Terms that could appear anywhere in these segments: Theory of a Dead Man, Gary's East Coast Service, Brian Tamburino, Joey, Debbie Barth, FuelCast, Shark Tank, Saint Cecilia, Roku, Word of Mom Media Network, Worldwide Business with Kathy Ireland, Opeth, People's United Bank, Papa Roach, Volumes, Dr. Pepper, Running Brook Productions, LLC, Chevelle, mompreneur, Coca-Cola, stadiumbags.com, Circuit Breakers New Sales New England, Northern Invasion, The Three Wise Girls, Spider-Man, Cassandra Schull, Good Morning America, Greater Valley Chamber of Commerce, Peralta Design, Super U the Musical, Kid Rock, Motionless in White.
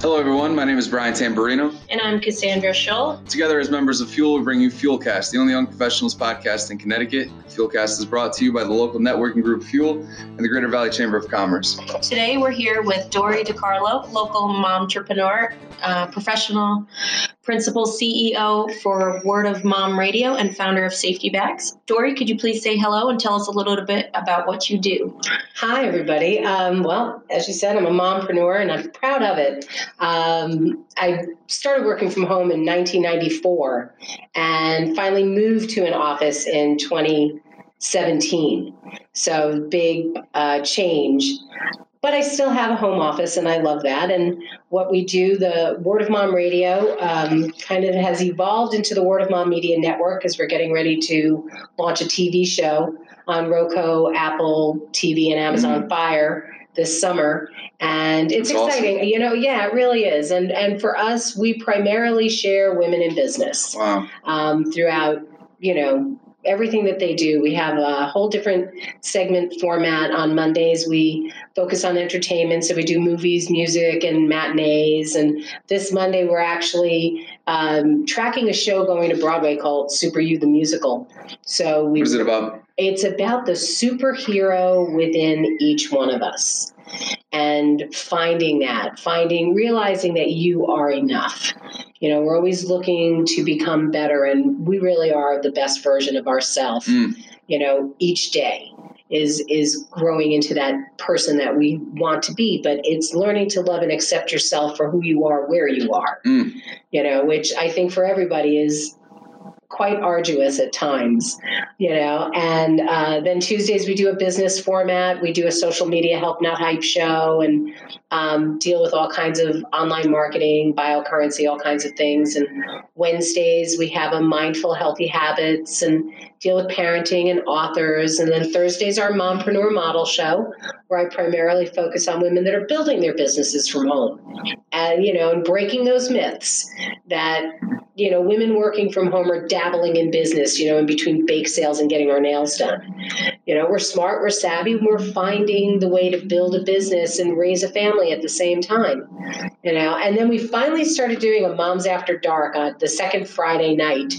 Hello everyone, my name is Brian Tamburino. And I'm Cassandra Schull. Together as members of Fuel, we bring you FuelCast, the only young professionals podcast in Connecticut. FuelCast is brought to you by the local networking group Fuel and the Greater Valley Chamber of Commerce. Today we're here with Dory DiCarlo, local momtrepreneur, professional principal CEO for Word of Mom Radio and founder of Safety Bags. Dory, could you please say hello and tell us a little bit about what you do? Hi, everybody. Well, as you said, I'm a mompreneur and I'm proud of it. I started working from home in 1994 and finally moved to an office in 2017. So big change. But I still have a home office, and I love that. And what we do, the Word of Mom Radio kind of has evolved into the Word of Mom Media Network as we're getting ready to launch a TV show on Roku, Apple TV, and Amazon Fire this summer. And it's exciting. Awesome. You know, yeah, it really is. And for us, we primarily share women in business. Wow. Throughout, you know, everything that they do. We have a whole different segment format. On Mondays, we focus on entertainment. So we do movies, music, and matinees. And this Monday, we're actually tracking a show going to Broadway called Super U the Musical. So what is it about? It's about the superhero within each one of us and realizing that you are enough. You know, we're always looking to become better, and we really are the best version of ourselves. You know, each day is growing into that person that we want to be, but it's learning to love and accept yourself for who you are, where you are, you know, which I think for everybody is quite arduous at times, you know. And then Tuesdays we do a business format. We do a social media help, not hype show, and deal with all kinds of online marketing, biocurrency, all kinds of things. And Wednesdays we have a mindful, healthy habits and deal with parenting and authors. And then Thursdays our mompreneur model show, where I primarily focus on women that are building their businesses from home, and, you know, and breaking those myths that, you know, women working from home are dabbling in business, you know, in between bake sales and getting our nails done. You know, we're smart, we're savvy, we're finding the way to build a business and raise a family at the same time, you know. And then we finally started doing a Moms After Dark on the second Friday night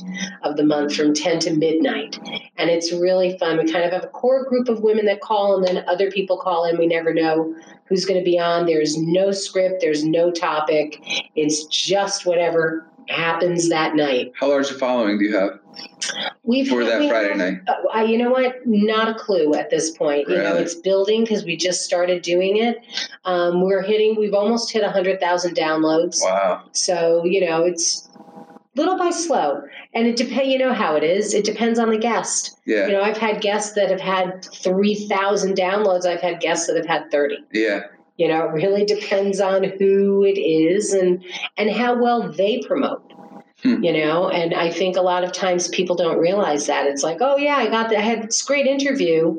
of the month from 10 to midnight. And it's really fun. We kind of have a core group of women that call, and then other people call in. We never know who's going to be on. There's no script. There's no topic. It's just whatever happens that night. How large a following do you have? Friday night? You know what? Not a clue at this point. Really? You know, it's building because we just started doing it. We've almost hit 100,000 downloads. Wow. So, you know, it's little by slow. And it depends, you know how it is. It depends on the guest. Yeah. You know, I've had guests that have had 3,000 downloads. I've had guests that have had 30. Yeah. You know, it really depends on who it is and how well they promote, you know. And I think a lot of times people don't realize that. It's like, oh, yeah, I had this great interview,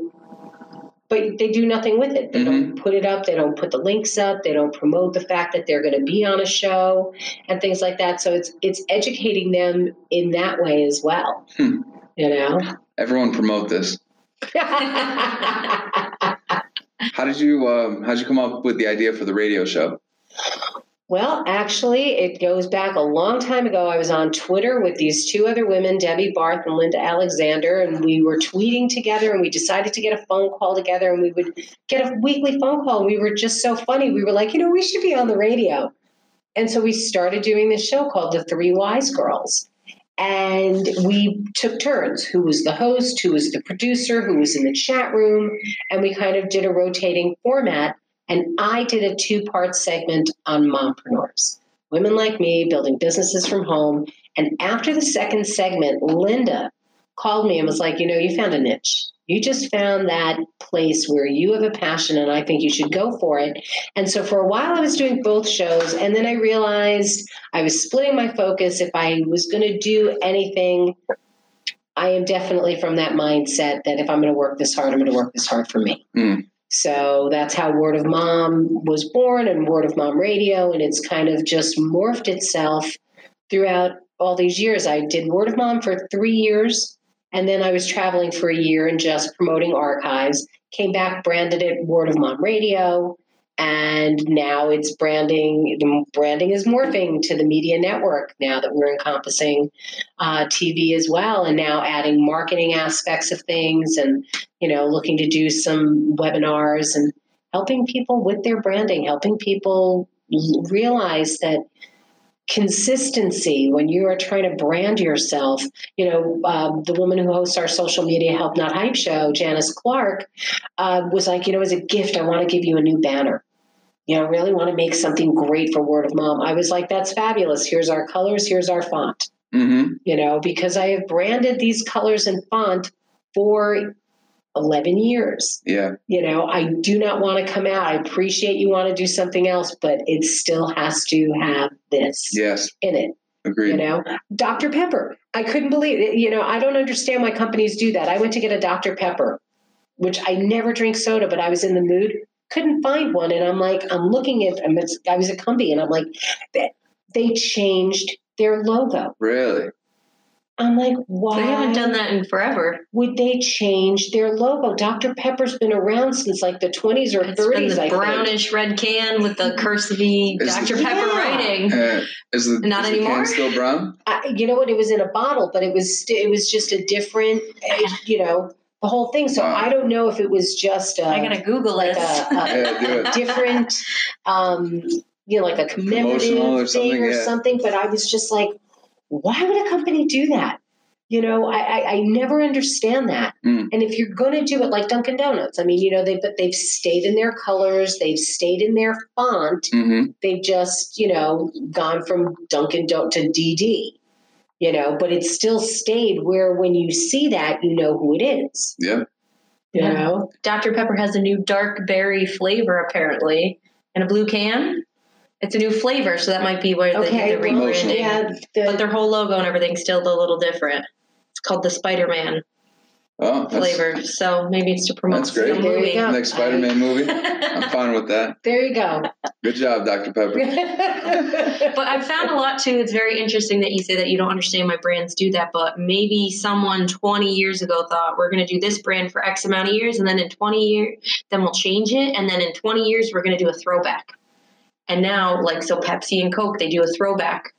but they do nothing with it. They don't put it up. They don't put the links up. They don't promote the fact that they're going to be on a show and things like that. So it's educating them in that way as well, you know. Everyone promote this. How'd you come up with the idea for the radio show? Well, actually, it goes back a long time ago. I was on Twitter with these two other women, Debbie Barth and Linda Alexander, and we were tweeting together, and we decided to get a phone call together, and we would get a weekly phone call. We were just so funny. We were like, you know, we should be on the radio. And so we started doing this show called The Three Wise Girls. And we took turns, who was the host, who was the producer, who was in the chat room. And we kind of did a rotating format. And I did a two-part segment on mompreneurs, women like me building businesses from home. And after the second segment, Linda called me and was like, you know, you found a niche. You just found that place where you have a passion, and I think you should go for it. And so for a while, I was doing both shows, and then I realized I was splitting my focus. If I was going to do anything, I am definitely from that mindset that if I'm going to work this hard, I'm going to work this hard for me. So that's how Word of Mom was born, and Word of Mom Radio, and it's kind of just morphed itself throughout all these years. I did Word of Mom for 3 years. And then I was traveling for a year and just promoting archives, came back, branded it Word of Mom Radio, And now it's branding. The branding is morphing to the media network now that we're encompassing TV as well, and now adding marketing aspects of things, and, you know, looking to do some webinars and helping people with their branding, helping people realize that consistency when you are trying to brand yourself. You know, the woman who hosts our social media Help Not Hype show, Janice Clark, was like, you know, as a gift, I want to give you a new banner. You know, I really want to make something great for Word of Mom. I was like, that's fabulous. Here's our colors. Here's our font. Mm-hmm. You know, because I have branded these colors and font for 11 years. Yeah. You know, I do not want to come out. I appreciate you want to do something else, but it still has to have this in it. Agreed. You know, Dr. Pepper. I couldn't believe it. You know, I don't understand why companies do that. I went to get a Dr. Pepper, which I never drink soda, but I was in the mood. Couldn't find one. And I'm like, I'm looking at them. I was at Cumbie and I'm like, they changed their logo. Really? I'm like, why? They haven't done that in forever. Would they change their logo? Dr. Pepper's been around since like the 20s or 30s. It's been the brownish red can with the cursive Dr. Pepper writing. Not anymore. The can still brown? You know what? It was in a bottle, but it was just a different, you know, the whole thing. So I don't know if it was just I gotta Google like it. A different, you know, like a commemorative or thing something. But I was just like, why would a company do that? You know, I never understand that. Mm. And if you're going to do it, like Dunkin' Donuts, I mean, you know, they've stayed in their colors, they've stayed in their font, they've just, you know, gone from Dunkin' Donut to DD. You know, but it's still stayed where when you see that, you know who it is. Yeah. You know, Dr. Pepper has a new dark berry flavor, apparently, in a blue can. It's a new flavor, so that might be where they're rebranding. Yeah, but their whole logo and everything's still a little different. It's called the Spider-Man flavor, so maybe it's to promote the movie. Next Spider-Man movie. I'm fine with that. There you go. Good job, Dr. Pepper. But I've found a lot, too. It's very interesting that you say that you don't understand why brands do that, but maybe someone 20 years ago thought, we're going to do this brand for X amount of years, and then in 20 years, then we'll change it, and then in 20 years, we're going to do a throwback. And now, like, so Pepsi and Coke, they do a throwback.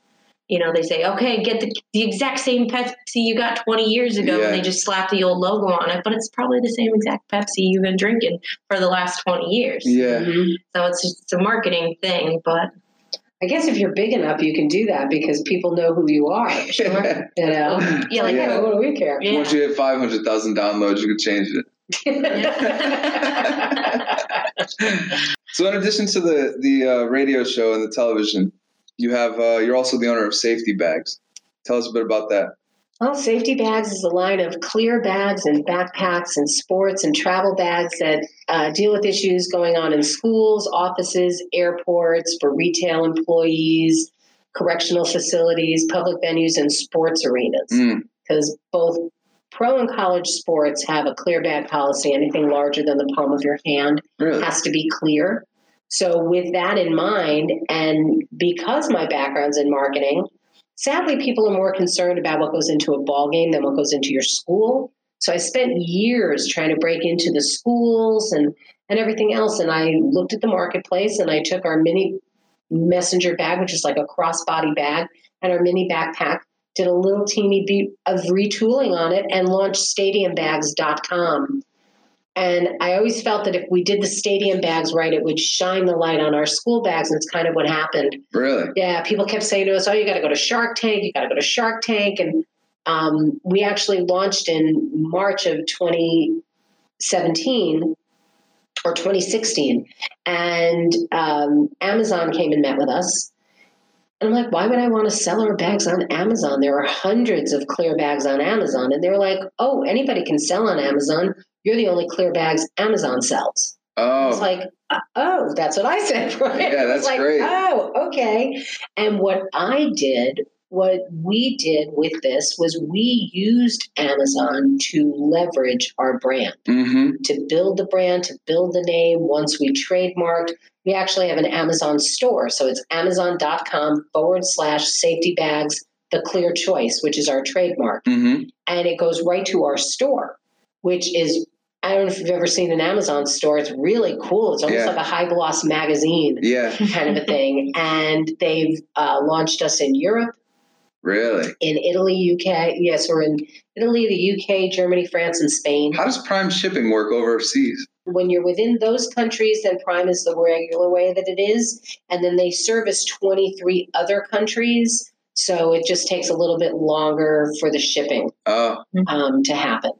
You know, they say, okay, get the exact same Pepsi you got 20 years ago, and they just slap the old logo on it. But it's probably the same exact Pepsi you've been drinking for the last 20 years. Yeah. Mm-hmm. So it's just a marketing thing. But I guess if you're big enough, you can do that because people know who you are. Sure. You know? Yeah, like, hey, what do we care? Yeah. Once you hit 500,000 downloads, you can change it. So in addition to the radio show and the television, you have you're also the owner of Safety Bags. Tell us a bit about that. Well, Safety Bags is a line of clear bags and backpacks and sports and travel bags that deal with issues going on in schools, offices, airports, for retail employees, correctional facilities, public venues, and sports arenas. Because both pro and college sports have a clear bag policy. Anything larger than the palm of your hand has to be clear. So with that in mind, and because my background's in marketing, sadly, people are more concerned about what goes into a ball game than what goes into your school. So I spent years trying to break into the schools and everything else. And I looked at the marketplace and I took our mini messenger bag, which is like a crossbody bag, and our mini backpack, did a little teeny bit of retooling on it, and launched stadiumbags.com. And I always felt that if we did the stadium bags right, it would shine the light on our school bags. And it's kind of what happened. Really? Yeah. People kept saying to us, oh, you got to go to Shark Tank. You got to go to Shark Tank. And we actually launched in March of 2017 or 2016. And Amazon came and met with us. And I'm like, why would I want to sell our bags on Amazon? There are hundreds of clear bags on Amazon. And they were like, oh, anybody can sell on Amazon. You're the only clear bags Amazon sells. Oh. It's like, oh, that's what I said. Right? Yeah, that's like, great. Oh, okay. And what we did with this was we used Amazon to leverage our brand, to build the brand, to build the name. Once we trademarked, we actually have an Amazon store. So it's amazon.com/safetybags, the clear choice, which is our trademark. And it goes right to our store, which is I don't know if you've ever seen an Amazon store. It's really cool. It's almost like a high gloss magazine kind of a thing. And they've launched us in Europe. Really? In Italy, UK. Yes, we're in Italy, the UK, Germany, France, and Spain. How does Prime shipping work overseas? When you're within those countries, then Prime is the regular way that it is. And then they service 23 other countries. So it just takes a little bit longer for the shipping to happen.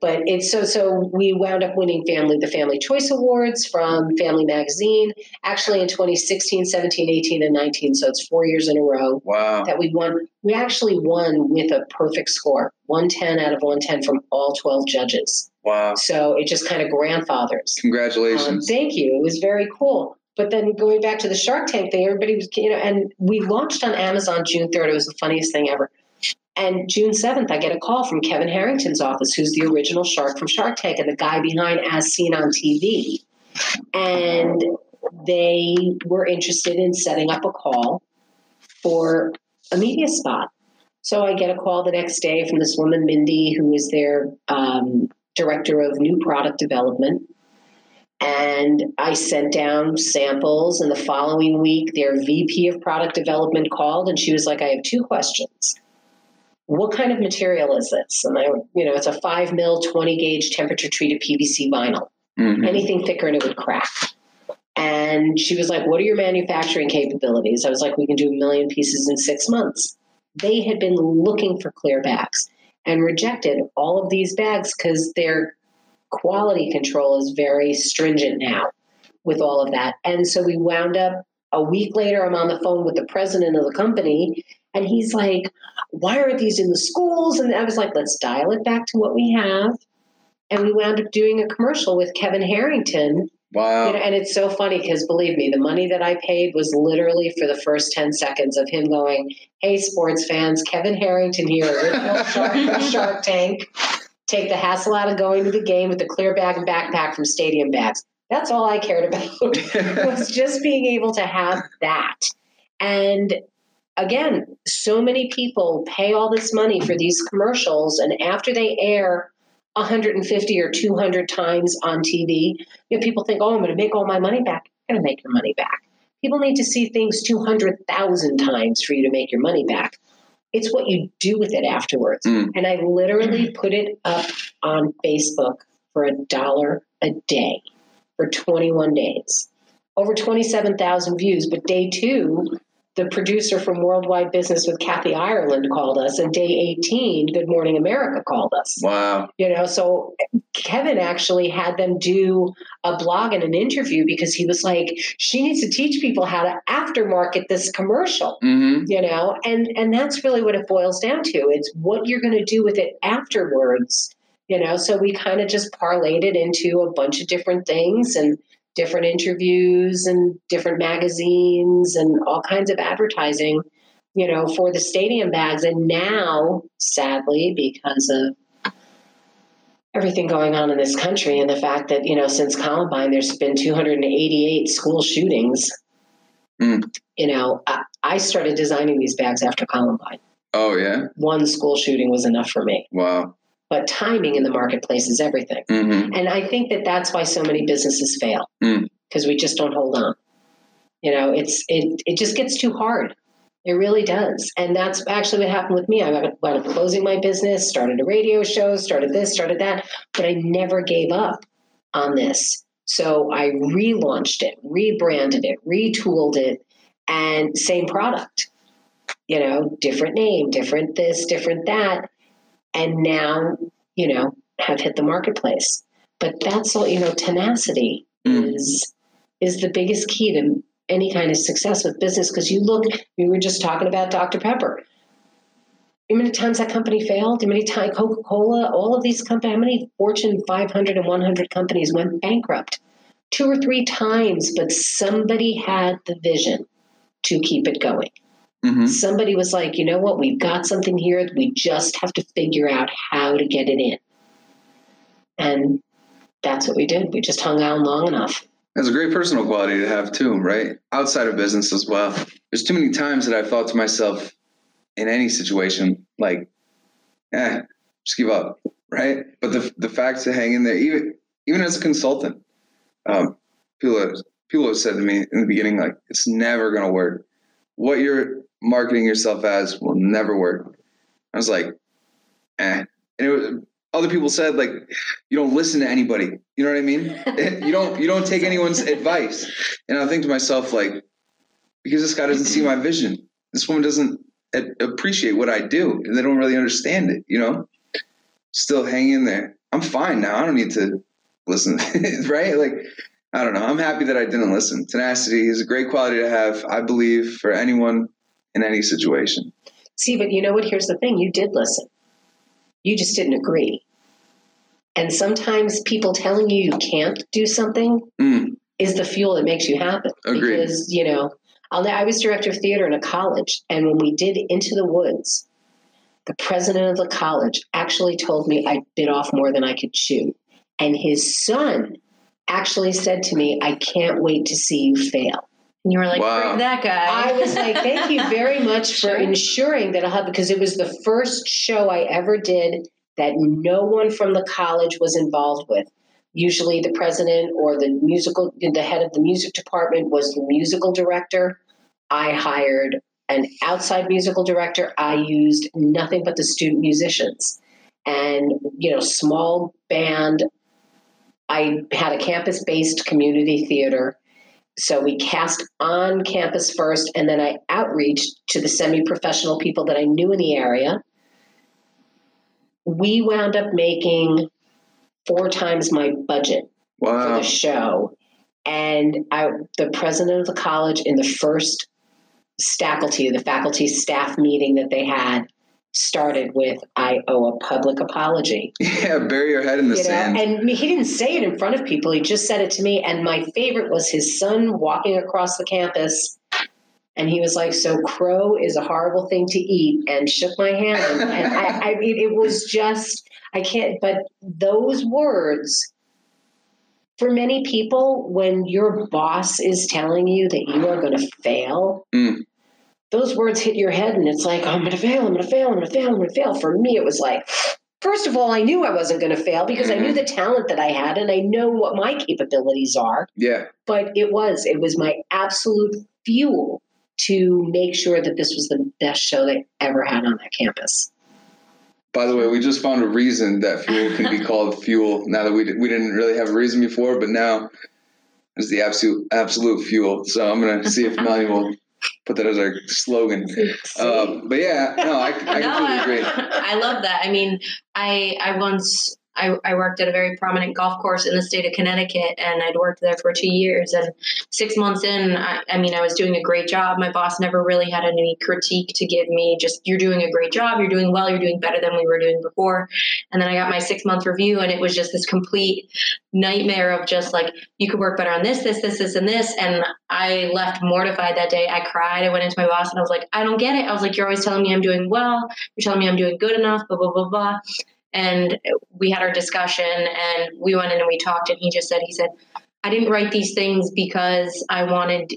But it's so we wound up winning the Family Choice Awards from Family Magazine, actually in 2016, 17, 18, and 19. So it's 4 years in a row that we won. We actually won with a perfect score, 110 out of 110 from all 12 judges. Wow. So it just kind of grandfathers. Congratulations. Thank you. It was very cool. But then going back to the Shark Tank thing, everybody was, and we launched on Amazon June 3rd. It was the funniest thing ever. And June 7th, I get a call from Kevin Harrington's office, who's the original shark from Shark Tank and the guy behind As Seen on TV. And they were interested in setting up a call for a media spot. So I get a call the next day from this woman, Mindy, who is their director of new product development. And I sent down samples. And the following week, their VP of product development called, and she was like, I have two questions. What kind of material is this? And I, it's a 5mm, 20 gauge temperature treated PVC vinyl. Mm-hmm. Anything thicker and it would crack. And she was like, what are your manufacturing capabilities? I was like, we can do 1 million pieces in 6 months. They had been looking for clear bags and rejected all of these bags because their quality control is very stringent now with all of that. And so we wound up a week later, I'm on the phone with the president of the company. And he's like, why aren't these in the schools? And I was like, let's dial it back to what we have. And we wound up doing a commercial with Kevin Harrington. Wow. And it's so funny because, believe me, the money that I paid was literally for the first 10 seconds of him going, hey, sports fans, Kevin Harrington here, original Shark Tank. Take the hassle out of going to the game with a clear bag and backpack from Stadium Bags. That's all I cared about was just being able to have that. And again, so many people pay all this money for these commercials, and after they air 150 or 200 times on TV, people think, oh, I'm going to make all my money back. You're going to make your money back. People need to see things 200,000 times for you to make your money back. It's what you do with it afterwards. Mm. And I literally put it up on Facebook for $1 a day for 21 days. Over 27,000 views, but day two, the producer from Worldwide Business with Kathy Ireland called us, and day 18, Good Morning America called us. Wow. So Kevin actually had them do a blog and an interview because he was like, she needs to teach people how to aftermarket this commercial, and that's really what it boils down to. It's what you're going to do with it afterwards, so we kind of just parlayed it into a bunch of different things and different interviews and different magazines and all kinds of advertising, for the Stadium Bags. And now, sadly, because of everything going on in this country and the fact that, since Columbine, there's been 288 school shootings, I started designing these bags after Columbine. Oh, yeah. One school shooting was enough for me. Wow. But timing in the marketplace is everything. Mm-hmm. And I think that that's why so many businesses fail, because we just don't hold on. It just gets too hard. It really does. And that's actually what happened with me. I wound up closing my business, started a radio show, started this, started that, but I never gave up on this. So I relaunched it, rebranded it, retooled it, and same product, different name, different this, different that. And now, have hit the marketplace. But that's all, tenacity is the biggest key to any kind of success with business. Because we were just talking about Dr. Pepper. How many times that company failed? How many times Coca-Cola, all of these companies, how many Fortune 500 and 100 companies went bankrupt? 2 or 3 times, but somebody had the vision to keep it going. Mm-hmm. Somebody was like, you know what, we've got something here. We just have to figure out how to get it in. And that's what we did. We just hung out long enough. That's a great personal quality to have too, right? Outside of business as well. There's too many times that I've thought to myself in any situation, like, just give up. right? But the fact to hang in there, even as a consultant, people have said to me in the beginning, like, it's never going to work. What you're marketing yourself as will never work. I was like, eh. And it was, other people said, like, you don't listen to anybody. You know what I mean? You don't take anyone's advice. And I think to myself, like, because this guy doesn't see my vision. This woman doesn't appreciate what I do, and they don't really understand it, you know? Still hang in there. I'm fine now. I don't need to listen, right? Like, I don't know. I'm happy that I didn't listen. Tenacity is a great quality to have, I believe, for anyone in any situation. See, but you know what? Here's the thing. You did listen. You just didn't agree. And sometimes people telling you you can't do something is the fuel that makes you happy. Agreed. Because, you know, I was director of theater in a college, and when we did Into the Woods, the president of the college actually told me I bit off more than I could chew. And his son actually said to me, "I can't wait to see you fail." And you were like, wow. That guy. I was like, thank you very much for ensuring that I'll have, because it was the first show I ever did that no one from the college was involved with. Usually the president or the head of the music department was the musical director. I hired an outside musical director. I used nothing but the student musicians and, you know, small band. I had a campus-based community theater. So we cast on campus first, and then I outreached to the semi-professional people that I knew in the area. We wound up making 4 times my budget for the show. And the president of the college, in the first faculty staff meeting that they had, started with, "I owe a public apology." Yeah, bury your head in the sand. And he didn't say it in front of people. He just said it to me. And my favorite was his son walking across the campus. And he was like, "So crow is a horrible thing to eat," and shook my hand. And I mean, it was just, I can't, but those words, for many people, when your boss is telling you that you are going to fail, those words hit your head, and it's like, "I'm going to fail, I'm going to fail, I'm going to fail, I'm going to fail." For me, it was like, first of all, I knew I wasn't going to fail because I knew the talent that I had, and I know what my capabilities are. Yeah. But it was my absolute fuel to make sure that this was the best show they ever had on that campus. By the way, we just found a reason that fuel can be called fuel. Now that we didn't really have a reason before, but now it's the absolute fuel. So I'm going to see if Melanie will put that as our slogan. But yeah, no, I completely agree. I love that. I mean, I once worked at a very prominent golf course in the state of Connecticut, and I'd worked there for 2 years, and 6 months in, I was doing a great job. My boss never really had any critique to give me, just, "You're doing a great job. You're doing well. You're doing better than we were doing before." And then I got my 6-month review, and it was just this complete nightmare of just like, "You could work better on this, this, this, this, and this." And I left mortified that day. I cried. I went into my boss and I was like, "I don't get it." I was like, "You're always telling me I'm doing well. You're telling me I'm doing good enough, blah, blah, blah, blah." And we had our discussion, and we went in and we talked, and he said, "I didn't write these things because I wanted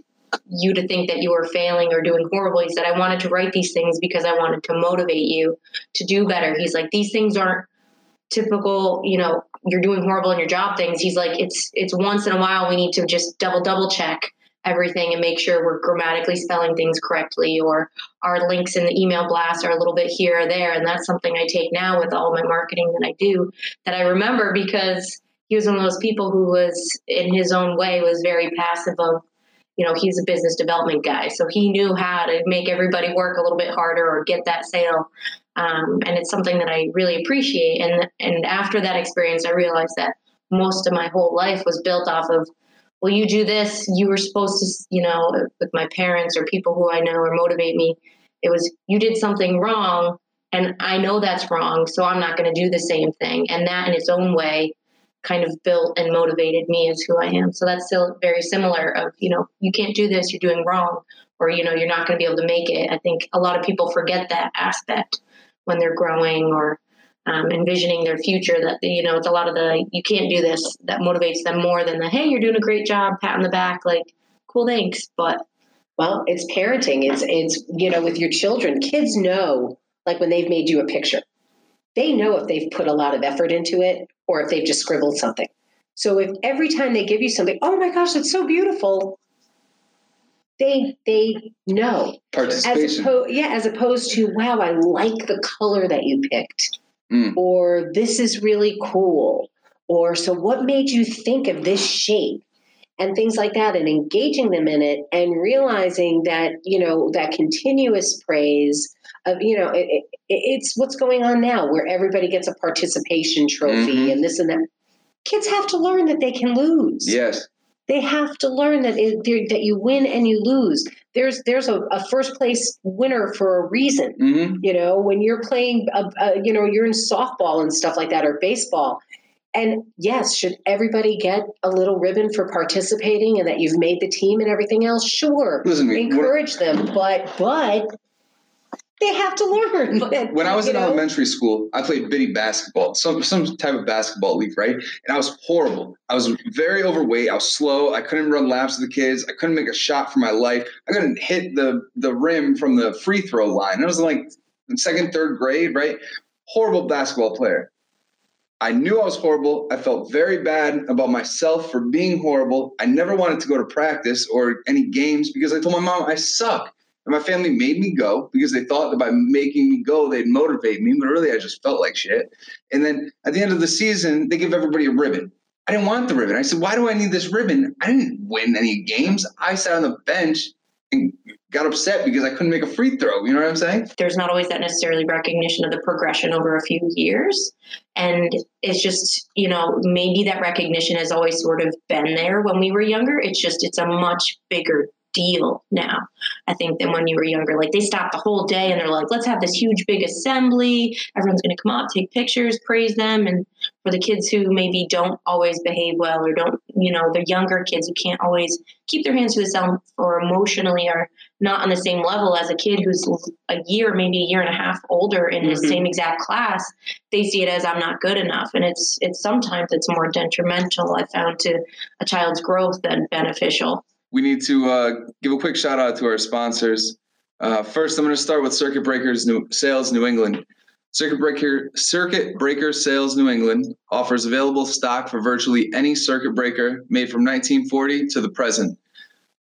you to think that you were failing or doing horrible." He said, "I wanted to write these things because I wanted to motivate you to do better." He's like, "These things aren't typical, you know, you're doing horrible in your job things." He's like, it's once in a while we need to just double check everything and make sure we're grammatically spelling things correctly, or our links in the email blast are a little bit here or there." And that's something I take now with all my marketing that I do, that I remember, because he was one of those people who was, in his own way, was very passive of, you know, he's a business development guy. So he knew how to make everybody work a little bit harder or get that sale. And it's something that I really appreciate. And after that experience, I realized that most of my whole life was built off of, "Well, you do this, you were supposed to," you know, with my parents or people who I know or motivate me, it was, "You did something wrong, and I know that's wrong, so I'm not going to do the same thing." And that, in its own way, kind of built and motivated me as who I am. So that's still very similar of, you know, "You can't do this, you're doing wrong," or, you know, "You're not going to be able to make it." I think a lot of people forget that aspect when they're growing or envisioning their future, that, you know, it's a lot of the "you can't do this" that motivates them more than the "hey, you're doing a great job," pat on the back, like, "Cool, thanks." But, well, it's parenting. It's, you know, with your children, kids know, like, when they've made you a picture, they know if they've put a lot of effort into it or if they've just scribbled something. So if every time they give you something, oh my gosh, that's so beautiful, they know. Participation. As opposed to, wow, I like the color that you picked. Mm. Or this is really cool. Or so what made you think of this shape? And things like that, and engaging them in it and realizing that, you know, that continuous praise of, you know, it's what's going on now where everybody gets a participation trophy mm-hmm. and this and that. Kids have to learn that they can lose. Yes. They have to learn that that you win and you lose. There's a first place winner for a reason. Mm-hmm. You know, when you're playing, you know, you're in softball and stuff like that or baseball. And yes, should everybody get a little ribbon for participating and that you've made the team and everything else? Sure. Listen to me, encourage them, but they have to learn. When I was in elementary school, I played bitty basketball, some type of basketball league, right? And I was horrible. I was very overweight. I was slow. I couldn't run laps with the kids. I couldn't make a shot for my life. I couldn't hit the rim from the free throw line. I was like in second, third grade, right? Horrible basketball player. I knew I was horrible. I felt very bad about myself for being horrible. I never wanted to go to practice or any games because I told my mom I suck. And my family made me go because they thought that by making me go, they'd motivate me. But really, I just felt like shit. And then at the end of the season, they give everybody a ribbon. I didn't want the ribbon. I said, why do I need this ribbon? I didn't win any games. I sat on the bench and got upset because I couldn't make a free throw. You know what I'm saying? There's not always that necessarily recognition of the progression over a few years. And it's just, you know, maybe that recognition has always sort of been there when we were younger. It's just, it's a much bigger deal now, I think, than when you were younger. Like, they stop the whole day and they're like, let's have this huge, big assembly. Everyone's going to come up, take pictures, praise them. And for the kids who maybe don't always behave well or don't, you know, they're younger kids who can't always keep their hands to themselves or emotionally are not on the same level as a kid who's maybe a year and a half older in mm-hmm. the same exact class, they see it as I'm not good enough. And it's sometimes it's more detrimental, I found, to a child's growth than beneficial. We need to give a quick shout out to our sponsors. First, I'm going to start with Circuit Breakers Sales New England. Circuit Breakers Sales New England offers available stock for virtually any circuit breaker made from 1940 to the present.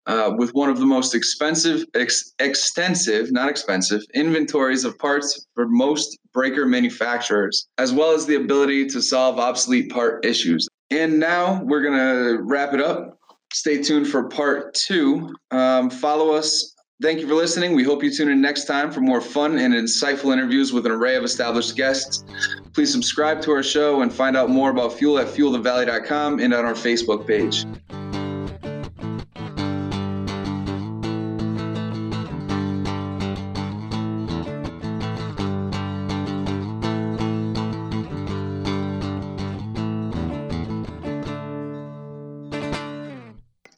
With one of the most extensive inventories of parts for most breaker manufacturers, as well as the ability to solve obsolete part issues. And now we're going to wrap it up. Stay tuned for part 2. Follow us. Thank you for listening. We hope you tune in next time for more fun and insightful interviews with an array of established guests. Please subscribe to our show and find out more about Fuel at FuelTheValley.com and on our Facebook page.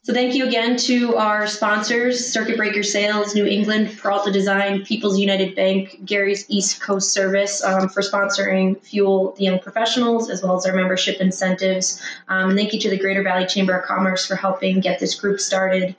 Thank you again to our sponsors, Circuit Breaker Sales, New England, Peralta Design, People's United Bank, Gary's East Coast Service for sponsoring Fuel the Young Professionals, as well as our membership incentives. And thank you to the Greater Valley Chamber of Commerce for helping get this group started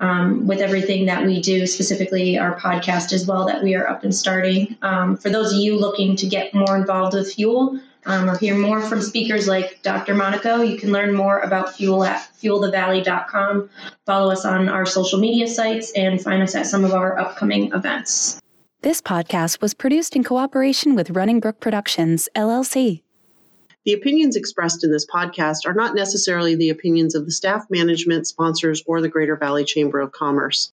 with everything that we do, specifically our podcast as well that we are up and starting. For those of you looking to get more involved with Fuel, or hear more from speakers like Dr. Monaco, you can learn more about Fuel at FuelTheValley.com. Follow us on our social media sites and find us at some of our upcoming events. This podcast was produced in cooperation with Running Brook Productions, LLC. The opinions expressed in this podcast are not necessarily the opinions of the staff, management, sponsors, or the Greater Valley Chamber of Commerce.